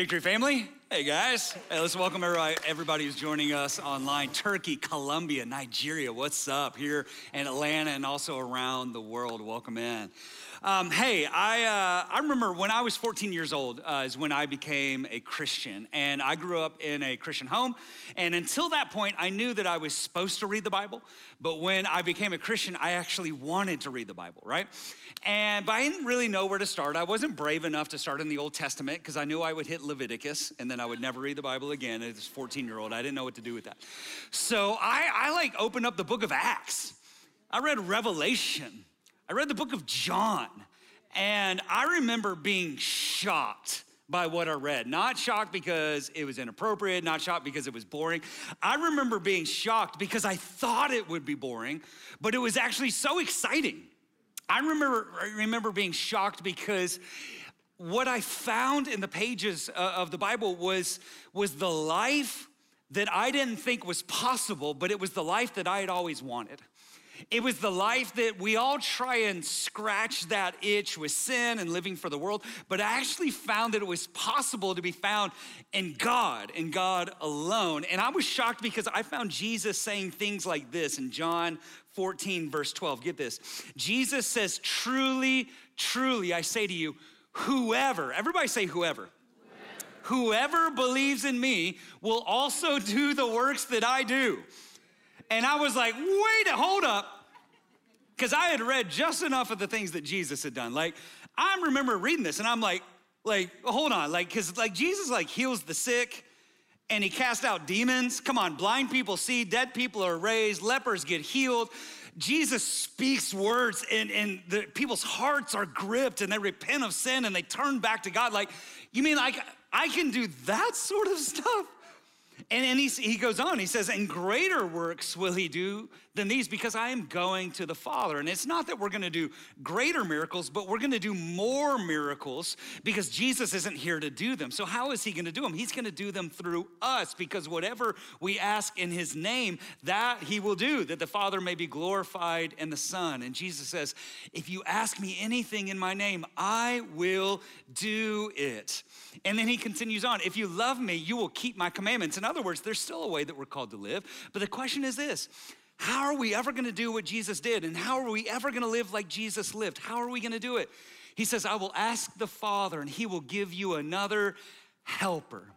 Victory family. Hey guys, hey, let's welcome everybody who's joining us online. Turkey, Colombia, Nigeria, what's up? Here in Atlanta and also around the world, welcome in. Hey, I remember when I was 14 years old is when I became a Christian, and I grew up in a Christian home, and until that point, I knew that I was supposed to read the Bible, but when I became a Christian, I actually wanted to read the Bible, right? But I didn't really know where to start. I wasn't brave enough to start in the Old Testament because I knew I would hit Leviticus, and then I would never read the Bible again. As a 14-year-old, I didn't know what to do with that. So I like opened up the book of Acts. I read Revelation. I read the book of John, and I remember being shocked by what I read. Not shocked because it was inappropriate, not shocked because it was boring. I remember being shocked because I thought it would be boring, but it was actually so exciting. I remember being shocked because what I found in the pages of the Bible was the life that I didn't think was possible, but it was the life that I had always wanted. It was the life that we all try and scratch that itch with sin and living for the world, but I actually found that it was possible to be found in God alone. And I was shocked because I found Jesus saying things like this in John 14, verse 12. Get this. Jesus says, "Truly, truly, I say to you, whoever," everybody say whoever. "Whoever believes in me will also do the works that I do." And I was like, wait, hold up, because I had read just enough of the things that Jesus had done. Like, I remember reading this, and I'm like, hold on, like, because like Jesus like heals the sick, and he cast out demons. Come on, blind people see, dead people are raised, lepers get healed. Jesus speaks words, and the people's hearts are gripped, and they repent of sin, and they turn back to God. Like, you mean like I can do that sort of stuff? And he goes on, he says, "And greater works will he do than these, because I am going to the Father." And it's not that we're gonna do greater miracles, but we're gonna do more miracles because Jesus isn't here to do them. So how is he gonna do them? He's gonna do them through us, because whatever we ask in his name, that he will do, that the Father may be glorified in the Son. And Jesus says, "If you ask me anything in my name, I will do it." And then he continues on, "If you love me, you will keep my commandments." In other words, there's still a way that we're called to live. But the question is this: how are we ever gonna do what Jesus did? And how are we ever gonna live like Jesus lived? How are we gonna do it? He says, "I will ask the Father, and he will give you another helper."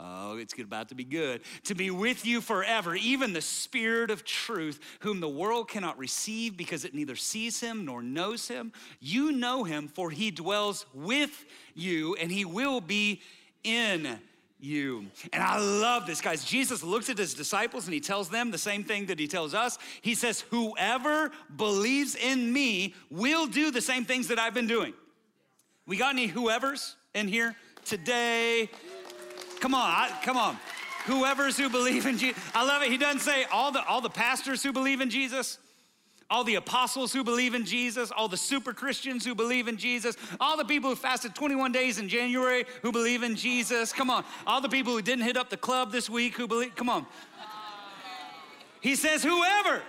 Oh, it's about to be good. "To be with you forever, even the Spirit of truth, whom the world cannot receive because it neither sees him nor knows him. You know him, for he dwells with you, and he will be in you." And I love this, guys. Jesus looks at his disciples and he tells them the same thing that he tells us. He says, "Whoever believes in me will do the same things that I've been doing." We got any whoever's in here today? Come on, come on. Whoever's who believe in Jesus. I love it. He doesn't say all the pastors who believe in Jesus, all the apostles who believe in Jesus, all the super Christians who believe in Jesus, all the people who fasted 21 days in January who believe in Jesus. Come on, all the people who didn't hit up the club this week who believe, come on. He says whoever.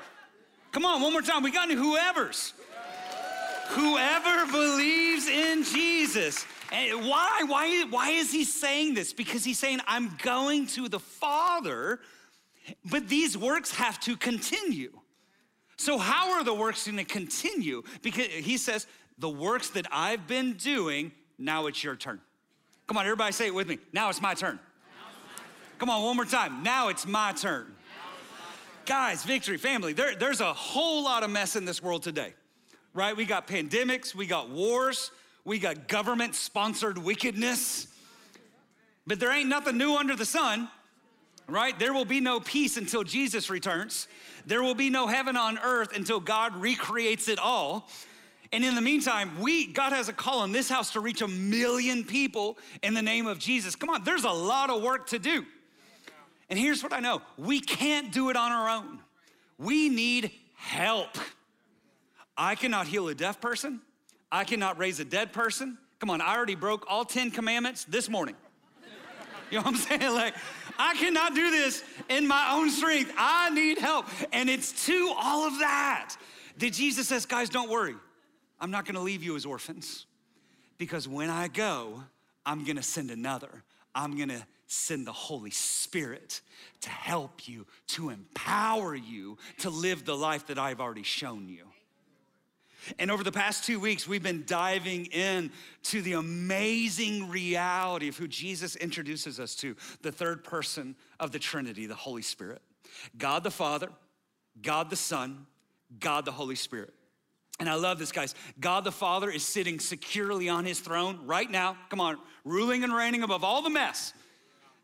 Come on, one more time. We got any whoever's? Whoever believes in Jesus. And why is he saying this? Because he's saying, I'm going to the Father, but these works have to continue. So how are the works gonna continue? Because he says, the works that I've been doing, now it's your turn. Come on, everybody say it with me. Now it's my turn. Come on, one more time. Now it's my turn. Guys, Victory family, there's a whole lot of mess in this world today, right? We got pandemics, we got wars, we got government-sponsored wickedness, but there ain't nothing new under the sun, right? There will be no peace until Jesus returns. There will be no heaven on earth until God recreates it all. And in the meantime, God has a call on this house to reach 1 million people in the name of Jesus. Come on, there's a lot of work to do. And here's what I know. We can't do it on our own. We need help. I cannot heal a deaf person. I cannot raise a dead person. Come on, I already broke all 10 commandments this morning. You know what I'm saying? Like, I cannot do this in my own strength. I need help. And it's to all of that Jesus says, guys, don't worry. I'm not gonna leave you as orphans, because when I go, I'm gonna send another. I'm gonna send the Holy Spirit to help you, to empower you to live the life that I've already shown you. And over the past 2 weeks, we've been diving in to the amazing reality of who Jesus introduces us to, the third person of the Trinity, the Holy Spirit. God the Father, God the Son, God the Holy Spirit. And I love this, guys. God the Father is sitting securely on his throne right now. Come on, ruling and reigning above all the mess.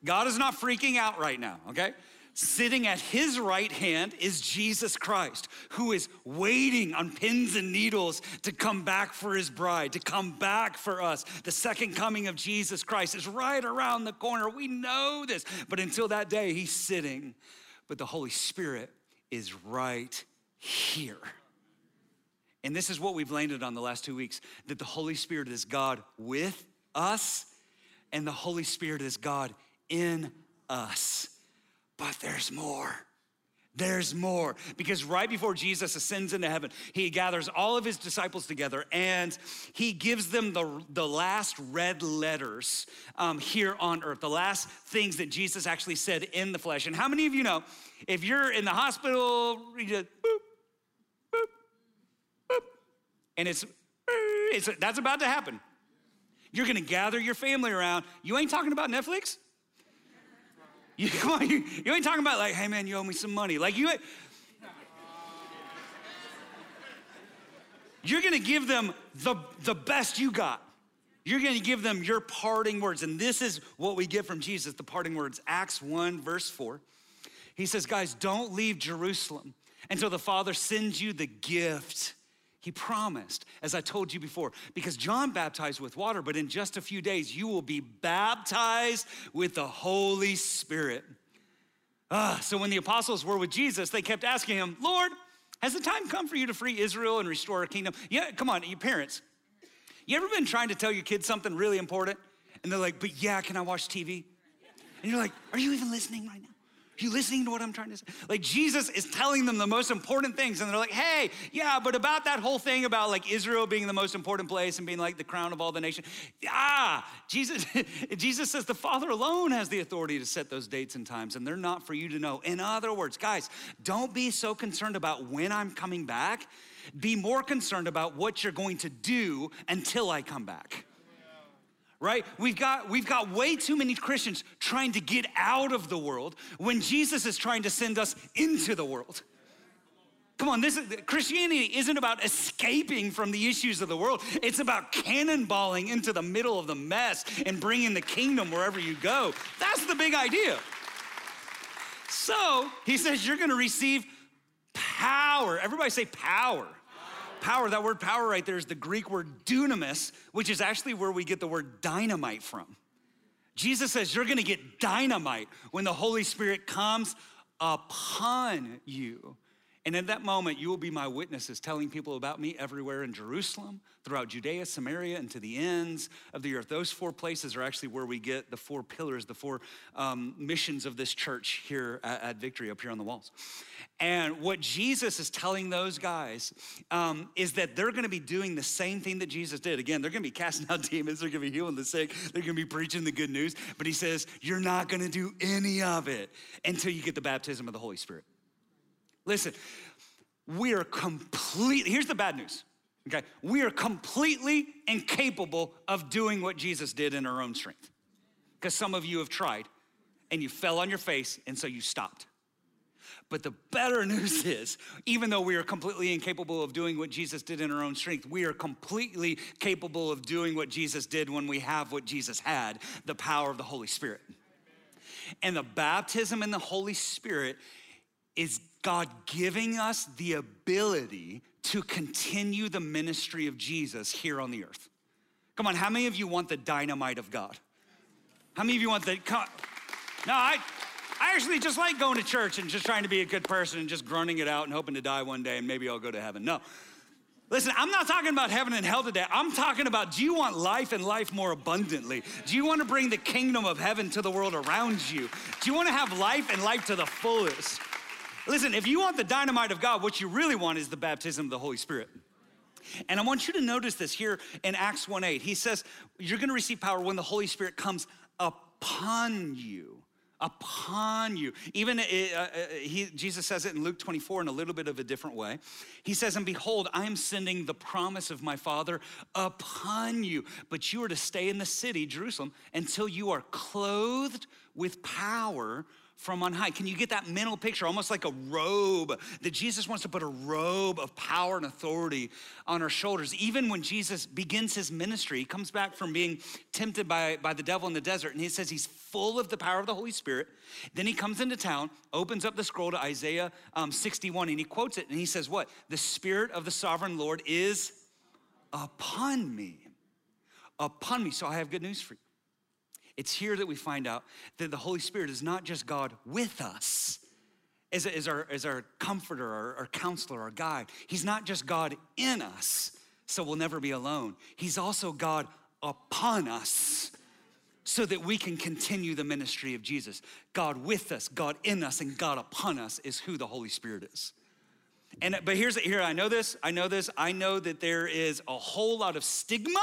God is not freaking out right now, okay? Sitting at his right hand is Jesus Christ, who is waiting on pins and needles to come back for his bride, to come back for us. The second coming of Jesus Christ is right around the corner. We know this, but until that day, he's sitting. But the Holy Spirit is right here. And this is what we've landed on the last 2 weeks, that the Holy Spirit is God with us, and the Holy Spirit is God in us. But there's more. There's more. Because right before Jesus ascends into heaven, he gathers all of his disciples together and he gives them the last red letters here on earth, the last things that Jesus actually said in the flesh. And how many of you know, if you're in the hospital, you just boop, boop, boop, and that's about to happen. You're gonna gather your family around. You ain't talking about Netflix. You ain't talking about like, hey man, you owe me some money. Like you're gonna give them the best you got. You're gonna give them your parting words. And this is what we get from Jesus, the parting words. Acts 1, verse 4. He says, guys, don't leave Jerusalem until the Father sends you the gift he promised, as I told you before, because John baptized with water, but in just a few days, you will be baptized with the Holy Spirit. So when the apostles were with Jesus, they kept asking him, Lord, has the time come for you to free Israel and restore our kingdom? Yeah, come on, you parents. You ever been trying to tell your kids something really important? And they're like, but yeah, can I watch TV? And you're like, are you even listening right now? Are you listening to what I'm trying to say? Like Jesus is telling them the most important things and they're like, hey, yeah, but about that whole thing about like Israel being the most important place and being like the crown of all the nation. Jesus says the Father alone has the authority to set those dates and times and they're not for you to know. In other words, guys, don't be so concerned about when I'm coming back. Be more concerned about what you're going to do until I come back. Right? We've got way too many Christians trying to get out of the world when Jesus is trying to send us into the world. Come on, Christianity isn't about escaping from the issues of the world. It's about cannonballing into the middle of the mess and bringing the kingdom wherever you go. That's the big idea. So he says you're going to receive power. Everybody say power. Power, that word power right there is the Greek word dunamis, which is actually where we get the word dynamite from. Jesus says you're gonna get dynamite when the Holy Spirit comes upon you. And in that moment, you will be my witnesses, telling people about me everywhere in Jerusalem, throughout Judea, Samaria, and to the ends of the earth. Those four places are actually where we get the four pillars, the four missions of this church here at Victory, up here on the walls. And what Jesus is telling those guys is that they're gonna be doing the same thing that Jesus did. Again, they're gonna be casting out demons, they're gonna be healing the sick, they're gonna be preaching the good news. But he says, you're not gonna do any of it until you get the baptism of the Holy Spirit. Listen, we are completely, here's the bad news, okay? We are completely incapable of doing what Jesus did in our own strength. Because some of you have tried and you fell on your face and so you stopped. But the better news is, even though we are completely incapable of doing what Jesus did in our own strength, we are completely capable of doing what Jesus did when we have what Jesus had, the power of the Holy Spirit. And the baptism in the Holy Spirit is God giving us the ability to continue the ministry of Jesus here on the earth. Come on, how many of you want the dynamite of God? How many of you want the, I actually just like going to church and just trying to be a good person and just grunting it out and hoping to die one day and maybe I'll go to heaven. No, listen, I'm not talking about heaven and hell today. I'm talking about, do you want life and life more abundantly? Do you want to bring the kingdom of heaven to the world around you? Do you want to have life and life to the fullest? Listen, if you want the dynamite of God, what you really want is the baptism of the Holy Spirit. And I want you to notice this here in Acts 1:8. He says, you're gonna receive power when the Holy Spirit comes upon you. Upon you. Even Jesus says it in Luke 24 in a little bit of a different way. He says, and behold, I am sending the promise of my Father upon you, but you are to stay in the city, Jerusalem, until you are clothed with power from on high. Can you get that mental picture? Almost like a robe, that Jesus wants to put a robe of power and authority on our shoulders. Even when Jesus begins his ministry, he comes back from being tempted by the devil in the desert, and he says he's full of the power of the Holy Spirit. Then he comes into town, opens up the scroll to Isaiah 61, and he quotes it, and he says what? The Spirit of the sovereign Lord is upon me. Upon me. So I have good news for you. It's here that we find out that the Holy Spirit is not just God with us as our comforter, our counselor, our guide. He's not just God in us, so we'll never be alone. He's also God upon us so that we can continue the ministry of Jesus. God with us, God in us, and God upon us is who the Holy Spirit is. And but here, I know this. I know that there is a whole lot of stigma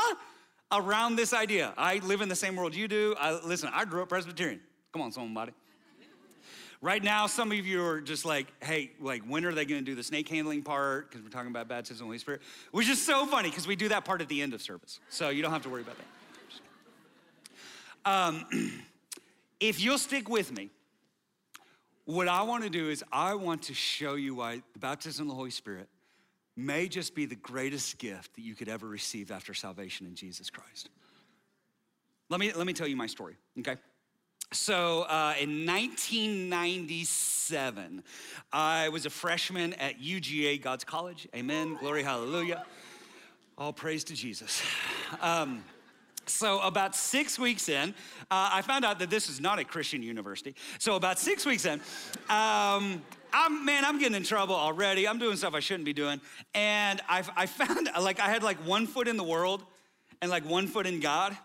around this idea. I live in the same world you do. I grew up Presbyterian. Come on, somebody. Right now, some of you are just like, hey, like, when are they gonna do the snake handling part? Because we're talking about baptism of the Holy Spirit, which is so funny because we do that part at the end of service. So you don't have to worry about that. If you'll stick with me, what I wanna do is I want to show you why the baptism of the Holy Spirit may just be the greatest gift that you could ever receive after salvation in Jesus Christ. Let me tell you my story, okay? So in 1997, I was a freshman at UGA, God's College. Amen, glory, hallelujah. All praise to Jesus. So about 6 weeks in, I found out that this is not a Christian university. So about 6 weeks in, I'm getting in trouble already. I'm doing stuff I shouldn't be doing. And I found, like, I had like one foot in the world and like one foot in God.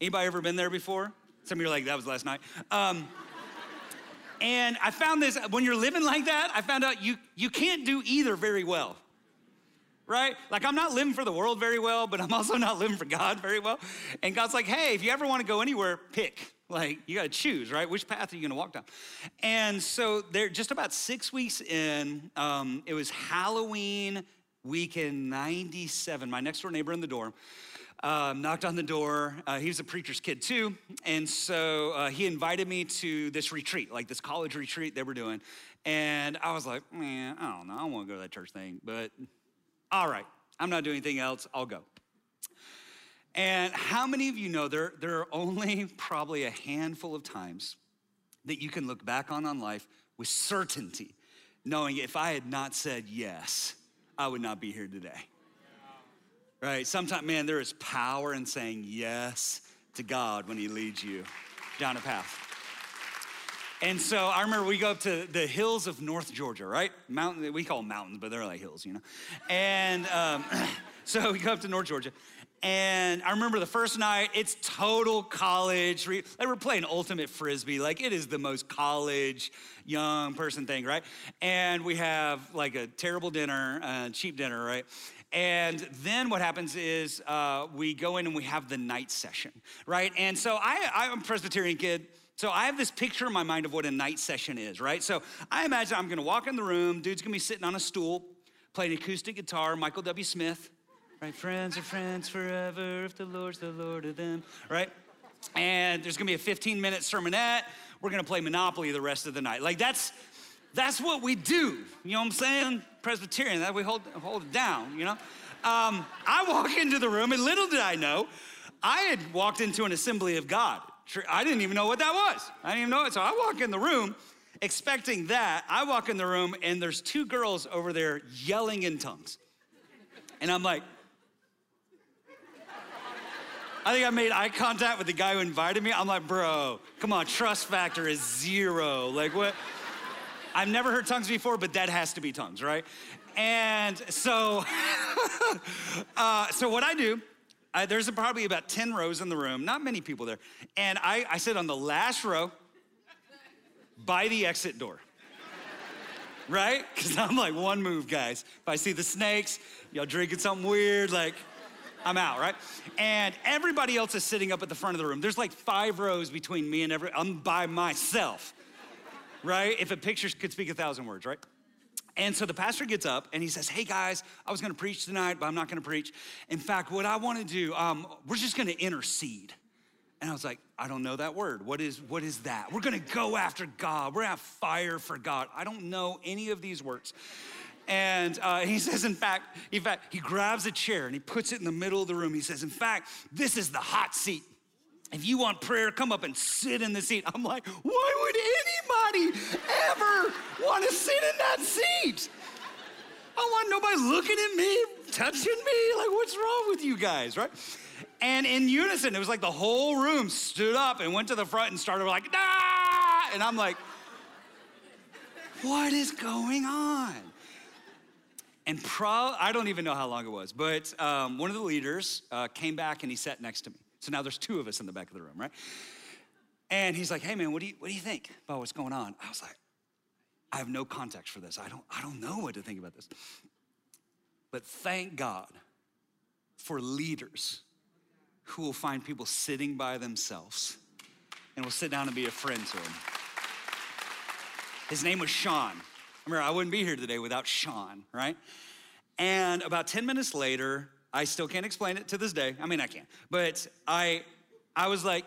Anybody ever been there before? Some of you are like, that was last night. And I found this, when you're living like that, I found out you can't do either very well, right? Like, I'm not living for the world very well, but I'm also not living for God very well. And God's like, hey, if you ever want to go anywhere, pick. Like, you gotta choose, right? Which path are you gonna walk down? And so they're just about 6 weeks in, it was Halloween weekend 97. My next door neighbor in the dorm knocked on the door. He was a preacher's kid too. And so he invited me to this retreat, like this college retreat they were doing. And I was like, man, I don't know. I don't wanna go to that church thing, but all right, I'm not doing anything else, I'll go. And how many of you know there are only probably a handful of times that you can look back on life with certainty, knowing if I had not said yes, I would not be here today, right? Sometimes, man, there is power in saying yes to God when he leads you down a path. And so I remember we go up to the hills of North Georgia, right? Mountain, we call them mountains, but they're like hills, you know? And so we go up to North Georgia. And I remember the first night, it's total college. Like, we're playing ultimate Frisbee. Like, it is the most college young person thing, right? And we have like a terrible dinner, cheap dinner, right? And then what happens is we go in and we have the night session, right? And so I'm a Presbyterian kid. So I have this picture in my mind of what a night session is, right? So I imagine I'm gonna walk in the room, dude's gonna be sitting on a stool, playing acoustic guitar, Michael W. Smith. Right, friends are friends forever if the Lord's the Lord of them, right? And there's gonna be a 15-minute sermonette. We're gonna play Monopoly the rest of the night. Like, that's what we do, you know what I'm saying? Presbyterian, that we hold it down, you know? I walk into the room, and little did I know, I had walked into an Assembly of God. I didn't even know what that was. I didn't even know it, so I walk in the room expecting that. I walk in the room, and there's two girls over there yelling in tongues. And I'm like, I think I made eye contact with the guy who invited me. I'm like, bro, come on, trust factor is zero. Like, what? I've never heard tongues before, but that has to be tongues, right? And so, so what I do, there's probably about 10 rows in the room, not many people there. And I sit on the last row by the exit door, right? Because I'm like one move, guys. If I see the snakes, y'all drinking something weird, like I'm out, right? And everybody else is sitting up at the front of the room. There's like 5 rows between me and I'm by myself, right? If a picture could speak 1,000 words, right? And so the pastor gets up and he says, hey guys, I was gonna preach tonight, but I'm not gonna preach. In fact, what I wanna do, we're just gonna intercede. And I was like, I don't know that word. What is that? We're gonna go after God. We're gonna have fire for God. I don't know any of these words. And he says, in fact, he grabs a chair and he puts it in the middle of the room. He says, in fact, this is the hot seat. If you want prayer, come up and sit in the seat. I'm like, why would anybody ever want to sit in that seat? I want nobody looking at me, touching me. Like, what's wrong with you guys, right? And in unison, it was like the whole room stood up and went to the front and started like, ah! And I'm like, what is going on? And I don't even know how long it was, but one of the leaders came back and he sat next to me. So now there's 2 of us in the back of the room, right? And he's like, hey man, what do you think about what's going on? I was like, I have no context for this. I don't know what to think about this. But thank God for leaders who will find people sitting by themselves and will sit down and be a friend to them. His name was Sean. Remember, I wouldn't be here today without Sean, right? And about 10 minutes later, I still can't explain it to this day. I mean, I can. But I was like,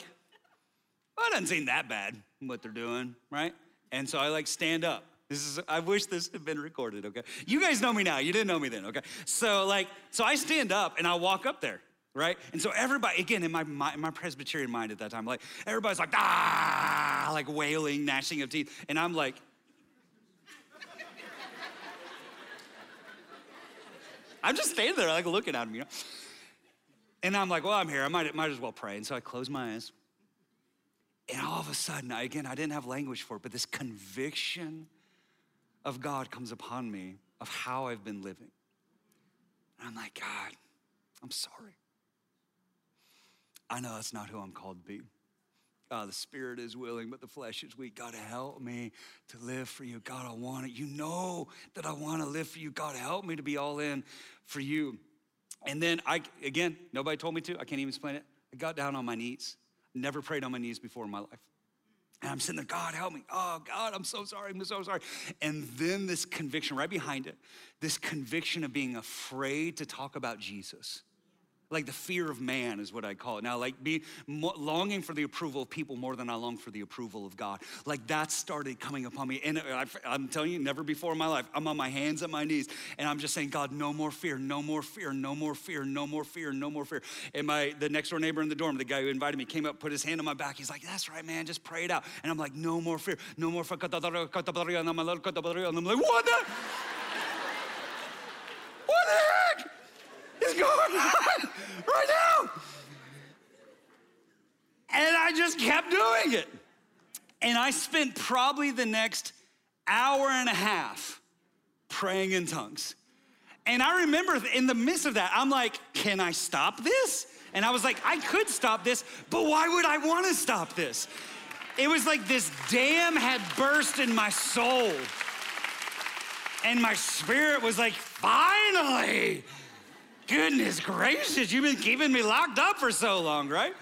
well, it doesn't seem that bad what they're doing, right? And so I like stand up. I wish this had been recorded, okay? You guys know me now. You didn't know me then, okay? So I stand up and I walk up there, right? And so everybody, again, in my Presbyterian mind at that time, like everybody's like, ah, like wailing, gnashing of teeth. And I'm like, I'm just standing there like looking at him, you know? And I'm like, well, I'm here. I might as well pray. And so I close my eyes. And all of a sudden, I didn't have language for it, but this conviction of God comes upon me of how I've been living. And I'm like, God, I'm sorry. I know that's not who I'm called to be. The spirit is willing, but the flesh is weak. God, help me to live for you. God, I want it. You know that I want to live for you. God, help me to be all in for you. And then again, nobody told me to. I can't even explain it. I got down on my knees. Never prayed on my knees before in my life. And I'm sitting there, God, help me. Oh, God, I'm so sorry. I'm so sorry. And then this conviction right behind it, this conviction of being afraid to talk about Jesus. Like the fear of man is what I call it. Now, like longing for the approval of people more than I long for the approval of God. Like that started coming upon me. And I'm telling you, never before in my life, I'm on my hands and my knees. And I'm just saying, God, no more fear, no more fear, no more fear, no more fear, no more fear. And the next door neighbor in the dorm, the guy who invited me, came up, put his hand on my back. He's like, that's right, man, just pray it out. And I'm like, no more fear, no more fear. And I'm like, what the heck is going on right now? And I just kept doing it. And I spent probably the next hour and a half praying in tongues. And I remember in the midst of that, I'm like, can I stop this? And I was like, I could stop this, but why would I want to stop this? It was like this dam had burst in my soul. And my spirit was like, finally, goodness gracious, you've been keeping me locked up for so long, right?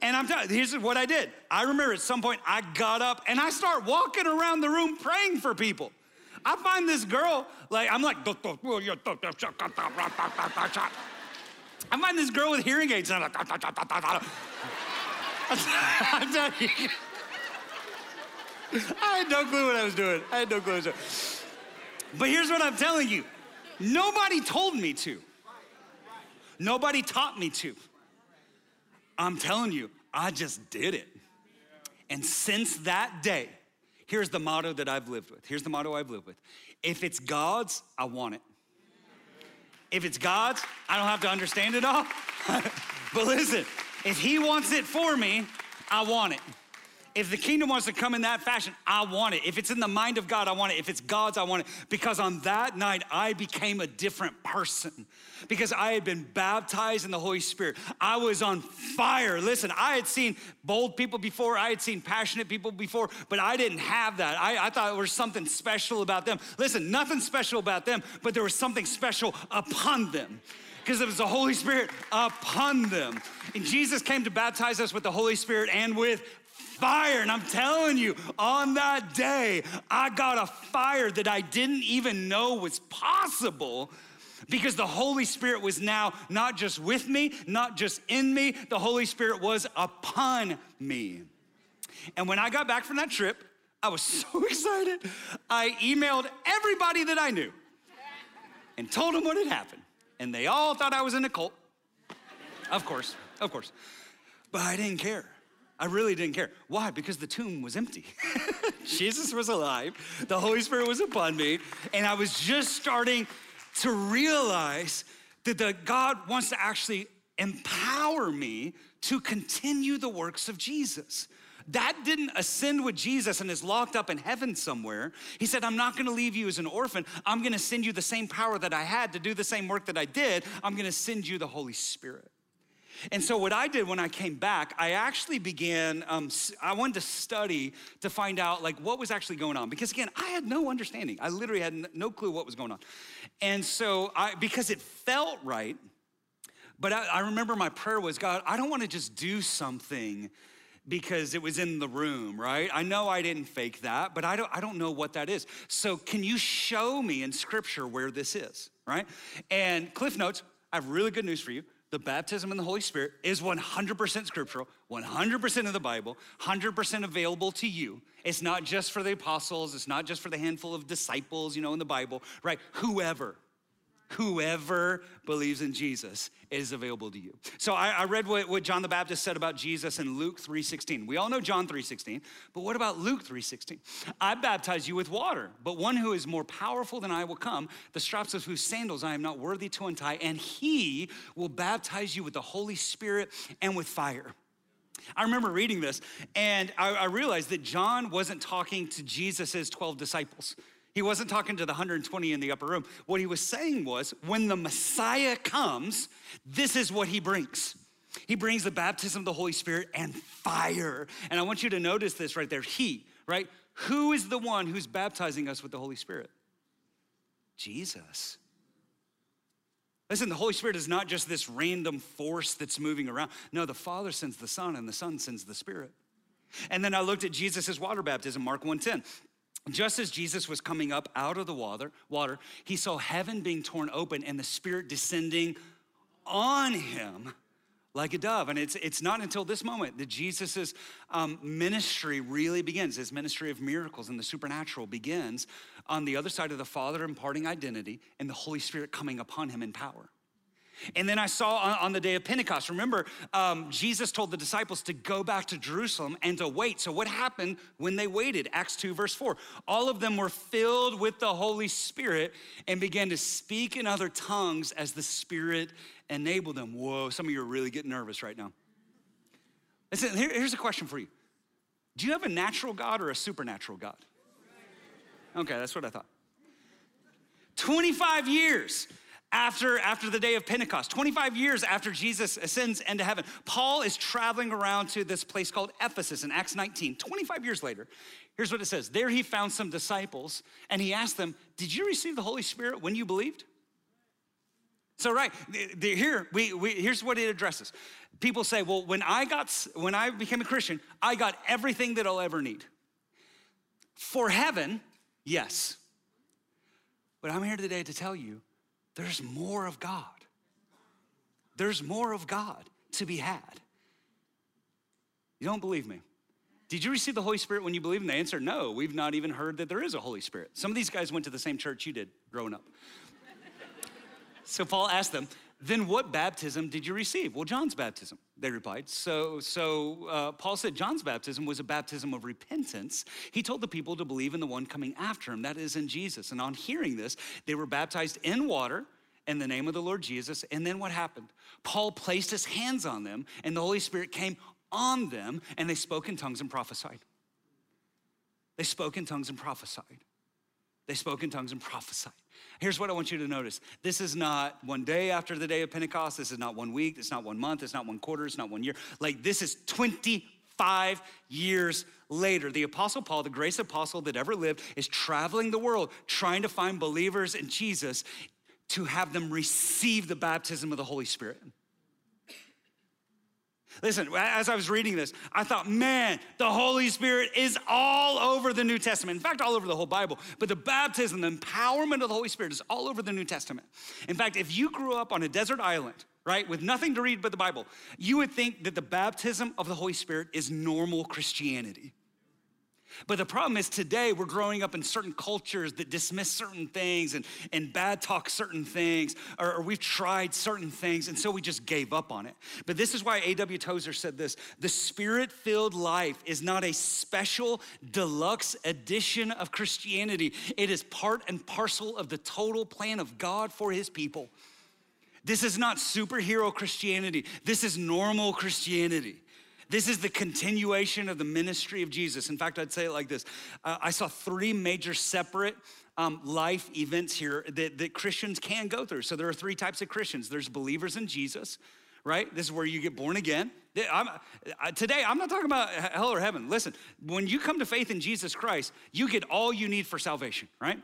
And I'm telling you, here's what I did. I remember at some point I got up and I start walking around the room praying for people. I find this girl, I find this girl with hearing aids and I'm like, I'm telling you, I had no clue what I was doing. But here's what I'm telling you. Nobody told me to. Nobody taught me to. I'm telling you, I just did it. And since that day, here's the motto that I've lived with. If it's God's, I want it. If it's God's, I don't have to understand it all. But listen, if he wants it for me, I want it. If the kingdom wants to come in that fashion, I want it. If it's in the mind of God, I want it. If it's God's, I want it. Because on that night, I became a different person because I had been baptized in the Holy Spirit. I was on fire. Listen, I had seen bold people before. I had seen passionate people before, but I didn't have that. I thought there was something special about them. Listen, nothing special about them, but there was something special upon them. Because it was the Holy Spirit upon them. And Jesus came to baptize us with the Holy Spirit and with fire. And I'm telling you, on that day, I got a fire that I didn't even know was possible because the Holy Spirit was now not just with me, not just in me, the Holy Spirit was upon me. And when I got back from that trip, I was so excited. I emailed everybody that I knew and told them what had happened. And they all thought I was in a cult. Of course. But I didn't care. I really didn't care. Why? Because the tomb was empty. Jesus was alive. The Holy Spirit was upon me. And I was just starting to realize that God wants to actually empower me to continue the works of Jesus. That didn't ascend with Jesus and is locked up in heaven somewhere. He said, I'm not gonna leave you as an orphan. I'm gonna send you the same power that I had to do the same work that I did. I'm gonna send you the Holy Spirit. And so what I did when I came back, I actually began, I wanted to study to find out like what was actually going on. Because again, I had no understanding. I literally had no clue what was going on. And so because it felt right, but I remember my prayer was, God, I don't wanna just do something because it was in the room, right? I know I didn't fake that, but I don't know what that is. So can you show me in scripture where this is, right? And Cliff Notes, I have really good news for you. The baptism in the Holy Spirit is 100% scriptural, 100% of the Bible, 100% available to you. It's not just for the apostles. It's not just for the handful of disciples, you know, in the Bible, right? Whoever believes in Jesus is available to you. So I read what John the Baptist said about Jesus in Luke 3:16. We all know John 3:16, but what about Luke 3:16? I baptize you with water, but one who is more powerful than I will come, the straps of whose sandals I am not worthy to untie, and he will baptize you with the Holy Spirit and with fire. I remember reading this, and I realized that John wasn't talking to Jesus' 12 disciples. He wasn't talking to the 120 in the upper room. What he was saying was, when the Messiah comes, this is what he brings. He brings the baptism of the Holy Spirit and fire. And I want you to notice this right there. He, right? Who is the one who's baptizing us with the Holy Spirit? Jesus. Listen, the Holy Spirit is not just this random force that's moving around. No, the Father sends the Son and the Son sends the Spirit. And then I looked at Jesus' water baptism, Mark 1:10. Just as Jesus was coming up out of the water, he saw heaven being torn open and the Spirit descending on him like a dove. And it's not until this moment that Jesus' ministry really begins. His ministry of miracles and the supernatural begins on the other side of the Father imparting identity and the Holy Spirit coming upon him in power. And then I saw on the day of Pentecost, remember, Jesus told the disciples to go back to Jerusalem and to wait. So what happened when they waited? Acts 2, verse 4. All of them were filled with the Holy Spirit and began to speak in other tongues as the Spirit enabled them. Whoa, some of you are really getting nervous right now. Listen, here's a question for you. Do you have a natural God or a supernatural God? Okay, that's what I thought. 25 years. After the day of Pentecost, 25 years after Jesus ascends into heaven, Paul is traveling around to this place called Ephesus in Acts 19, 25 years later. Here's what it says. There he found some disciples and he asked them, did you receive the Holy Spirit when you believed? So right, here's what it addresses. People say, well, when I became a Christian, I got everything that I'll ever need. For heaven, yes. But I'm here today to tell you, there's more of God. There's more of God to be had. You don't believe me? Did you receive the Holy Spirit when you believed? And they answered, no, we've not even heard that there is a Holy Spirit. Some of these guys went to the same church you did growing up. So Paul asked them, then what baptism did you receive? Well, John's baptism, they replied. So Paul said John's baptism was a baptism of repentance. He told the people to believe in the one coming after him, that is in Jesus. And on hearing this, they were baptized in water in the name of the Lord Jesus. And then what happened? Paul placed his hands on them and the Holy Spirit came on them and they spoke in tongues and prophesied. They spoke in tongues and prophesied. They spoke in tongues and prophesied. Here's what I want you to notice. This is not one day after the day of Pentecost. This is not 1 week. It's not 1 month. It's not 1 quarter. It's not 1 year. Like, this is 25 years later. The Apostle Paul, the greatest apostle that ever lived, is traveling the world trying to find believers in Jesus to have them receive the baptism of the Holy Spirit. Listen, as I was reading this, I thought, man, the Holy Spirit is all over the New Testament. In fact, all over the whole Bible. But the baptism, the empowerment of the Holy Spirit is all over the New Testament. In fact, if you grew up on a desert island, right, with nothing to read but the Bible, you would think that the baptism of the Holy Spirit is normal Christianity. But the problem is today we're growing up in certain cultures that dismiss certain things and bad talk certain things, or we've tried certain things, and so we just gave up on it. But this is why A.W. Tozer said this: the Spirit-filled life is not a special deluxe edition of Christianity. It is part and parcel of the total plan of God for his people. This is not superhero Christianity. This is normal Christianity. This is the continuation of the ministry of Jesus. In fact, I'd say it like this. I saw 3 major separate life events here that Christians can go through. So there are 3 types of Christians. There's believers in Jesus, right? This is where you get born again. Today, I'm not talking about hell or heaven. Listen, when you come to faith in Jesus Christ, you get all you need for salvation, right?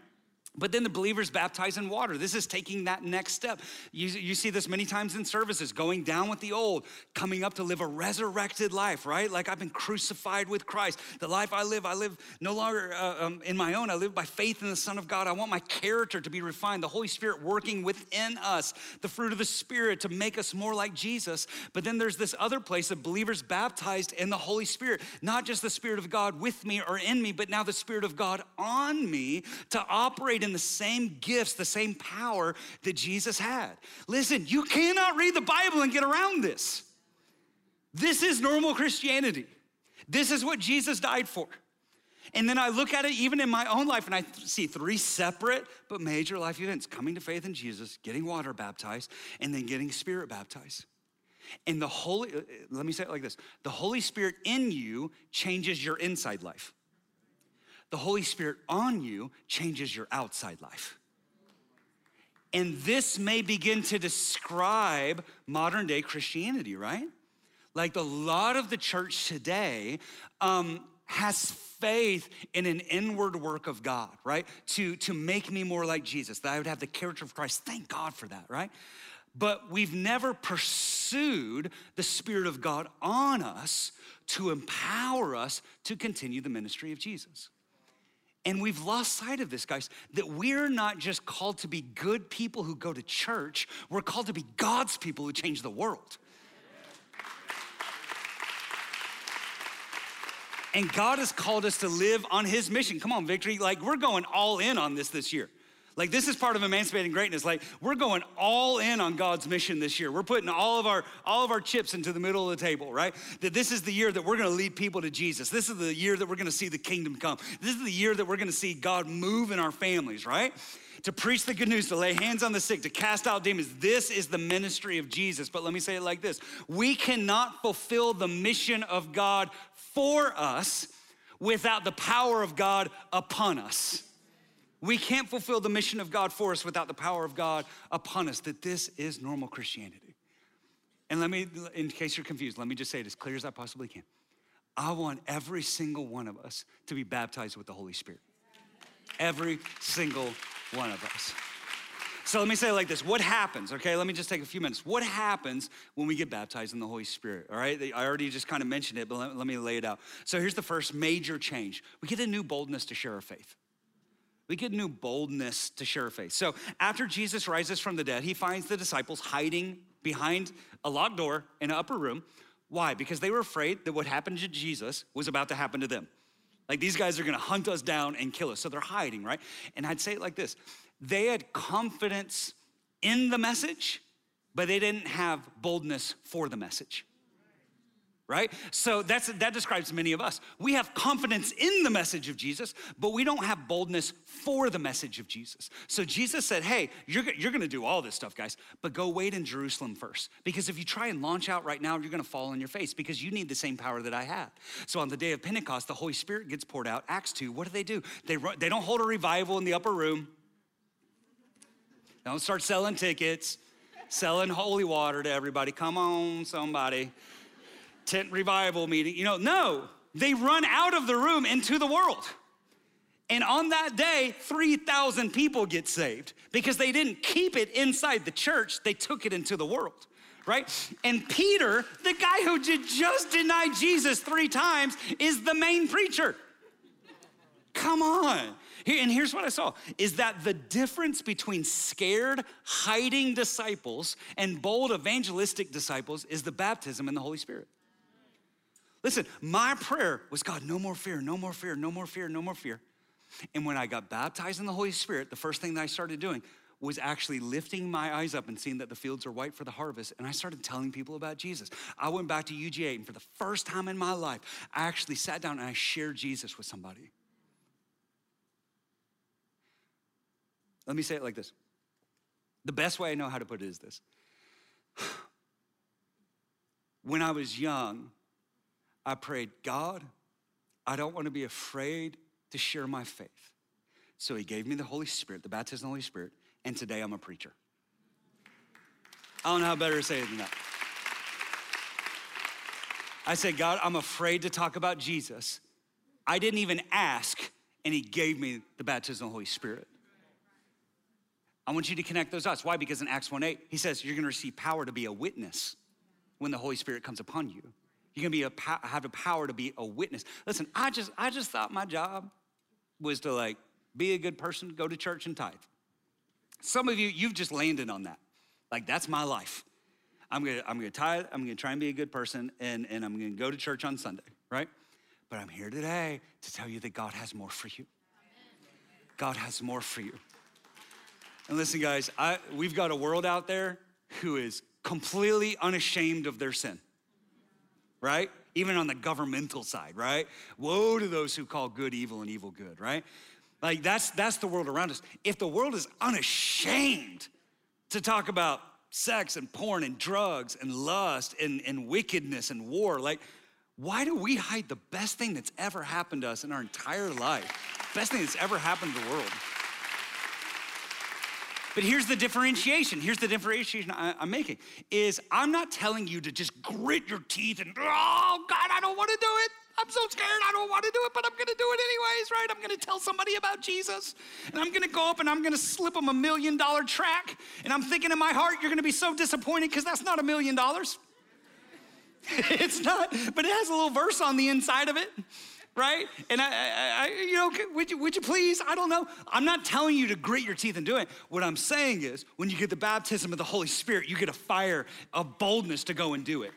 But then the believers baptize in water. This is taking that next step. You see this many times in services, going down with the old, coming up to live a resurrected life, right? Like, I've been crucified with Christ. The life I live no longer in my own. I live by faith in the Son of God. I want my character to be refined. The Holy Spirit working within us, the fruit of the Spirit to make us more like Jesus. But then there's this other place of believers baptized in the Holy Spirit, not just the Spirit of God with me or in me, but now the Spirit of God on me to operate in the same gifts, the same power that Jesus had. Listen, you cannot read the Bible and get around this. This is normal Christianity. This is what Jesus died for. And then I look at it even in my own life, and I see 3 separate but major life events: coming to faith in Jesus, getting water baptized, and then getting Spirit baptized. And let me say it like this: the Holy Spirit in you changes your inside life. The Holy Spirit on you changes your outside life. And this may begin to describe modern day Christianity, right? Like, a lot of the church today has faith in an inward work of God, right? To make me more like Jesus, that I would have the character of Christ. Thank God for that, right? But we've never pursued the Spirit of God on us to empower us to continue the ministry of Jesus. And we've lost sight of this, guys, that we're not just called to be good people who go to church. We're called to be God's people who change the world. And God has called us to live on his mission. Come on, Victory. Like, we're going all in on this year. Like, this is part of emancipating greatness. Like, we're going all in on God's mission this year. We're putting all of our chips into the middle of the table, right? That this is the year that we're gonna lead people to Jesus. This is the year that we're gonna see the kingdom come. This is the year that we're gonna see God move in our families, right? To preach the good news, to lay hands on the sick, to cast out demons. This is the ministry of Jesus. But let me say it like this: we cannot fulfill the mission of God for us without the power of God upon us. We can't fulfill the mission of God for us without the power of God upon us, that this is normal Christianity. And let me, in case you're confused, let me just say it as clear as I possibly can. I want every single one of us to be baptized with the Holy Spirit. Every single one of us. So let me say it like this. What happens, okay? Let me just take a few minutes. What happens when we get baptized in the Holy Spirit, all right? I already just kind of mentioned it, but let me lay it out. So here's the first major change. We get a new boldness to share our faith. We get new boldness to share our faith. So after Jesus rises from the dead, he finds the disciples hiding behind a locked door in an upper room. Why? Because they were afraid that what happened to Jesus was about to happen to them. Like, these guys are gonna hunt us down and kill us. So they're hiding, right? And I'd say it like this: they had confidence in the message, but they didn't have boldness for the message. right? So that describes many of us. We have confidence in the message of Jesus, but we don't have boldness for the message of Jesus. So Jesus said, hey, you're gonna do all this stuff, guys, but go wait in Jerusalem first. Because if you try and launch out right now, you're gonna fall on your face because you need the same power that I had. So on the day of Pentecost, the Holy Spirit gets poured out. Acts 2, what do? They don't hold a revival in the upper room. Don't start selling tickets, selling holy water to everybody. Come on, somebody. Tent revival meeting, no. They run out of the room into the world. And on that day, 3,000 people get saved because they didn't keep it inside the church. They took it into the world, right? And Peter, the guy who just denied Jesus 3 times, is the main preacher. Come on. And here's what I saw, is that the difference between scared, hiding disciples and bold evangelistic disciples is the baptism in the Holy Spirit. Listen, my prayer was, God, no more fear, no more fear, no more fear, no more fear. And when I got baptized in the Holy Spirit, the first thing that I started doing was actually lifting my eyes up and seeing that the fields are white for the harvest, and I started telling people about Jesus. I went back to UGA, and for the first time in my life, I actually sat down and I shared Jesus with somebody. Let me say it like this. The best way I know how to put it is this. When I was young, I prayed, God, I don't want to be afraid to share my faith. So he gave me the Holy Spirit, the baptism of the Holy Spirit, and today I'm a preacher. I don't know how better to say it than that. I said, God, I'm afraid to talk about Jesus. I didn't even ask, and he gave me the baptism of the Holy Spirit. I want you to connect those dots. Why? Because in Acts 1:8, he says, you're gonna receive power to be a witness when the Holy Spirit comes upon you. You're gonna be have the power to be a witness. Listen, I just thought my job was to be a good person, go to church and tithe. Some of you, you've just landed on that. That's my life. I'm gonna tithe, I'm gonna try and be a good person, and I'm gonna go to church on Sunday, right? But I'm here today to tell you that God has more for you. God has more for you. And listen, guys, we've got a world out there who is completely unashamed of their sin, right? Even on the governmental side, right? Woe to those who call good evil and evil good, right? That's the world around us. If the world is unashamed to talk about sex and porn and drugs and lust and wickedness and war, why do we hide the best thing that's ever happened to us in our entire life? Best thing that's ever happened to the world. But here's the differentiation. Here's the differentiation I'm making is I'm not telling you to just grit your teeth and, oh God, I don't want to do it. I'm so scared. I don't want to do it, but I'm going to do it anyways, right? I'm going to tell somebody about Jesus, and I'm going to go up and I'm going to slip them $1 million track. And I'm thinking in my heart, you're going to be so disappointed because that's not $1 million. It's not, but it has a little verse on the inside of it. Right? And would you please? I don't know. I'm not telling you to grit your teeth and do it. What I'm saying is when you get the baptism of the Holy Spirit, you get a fire of boldness to go and do it.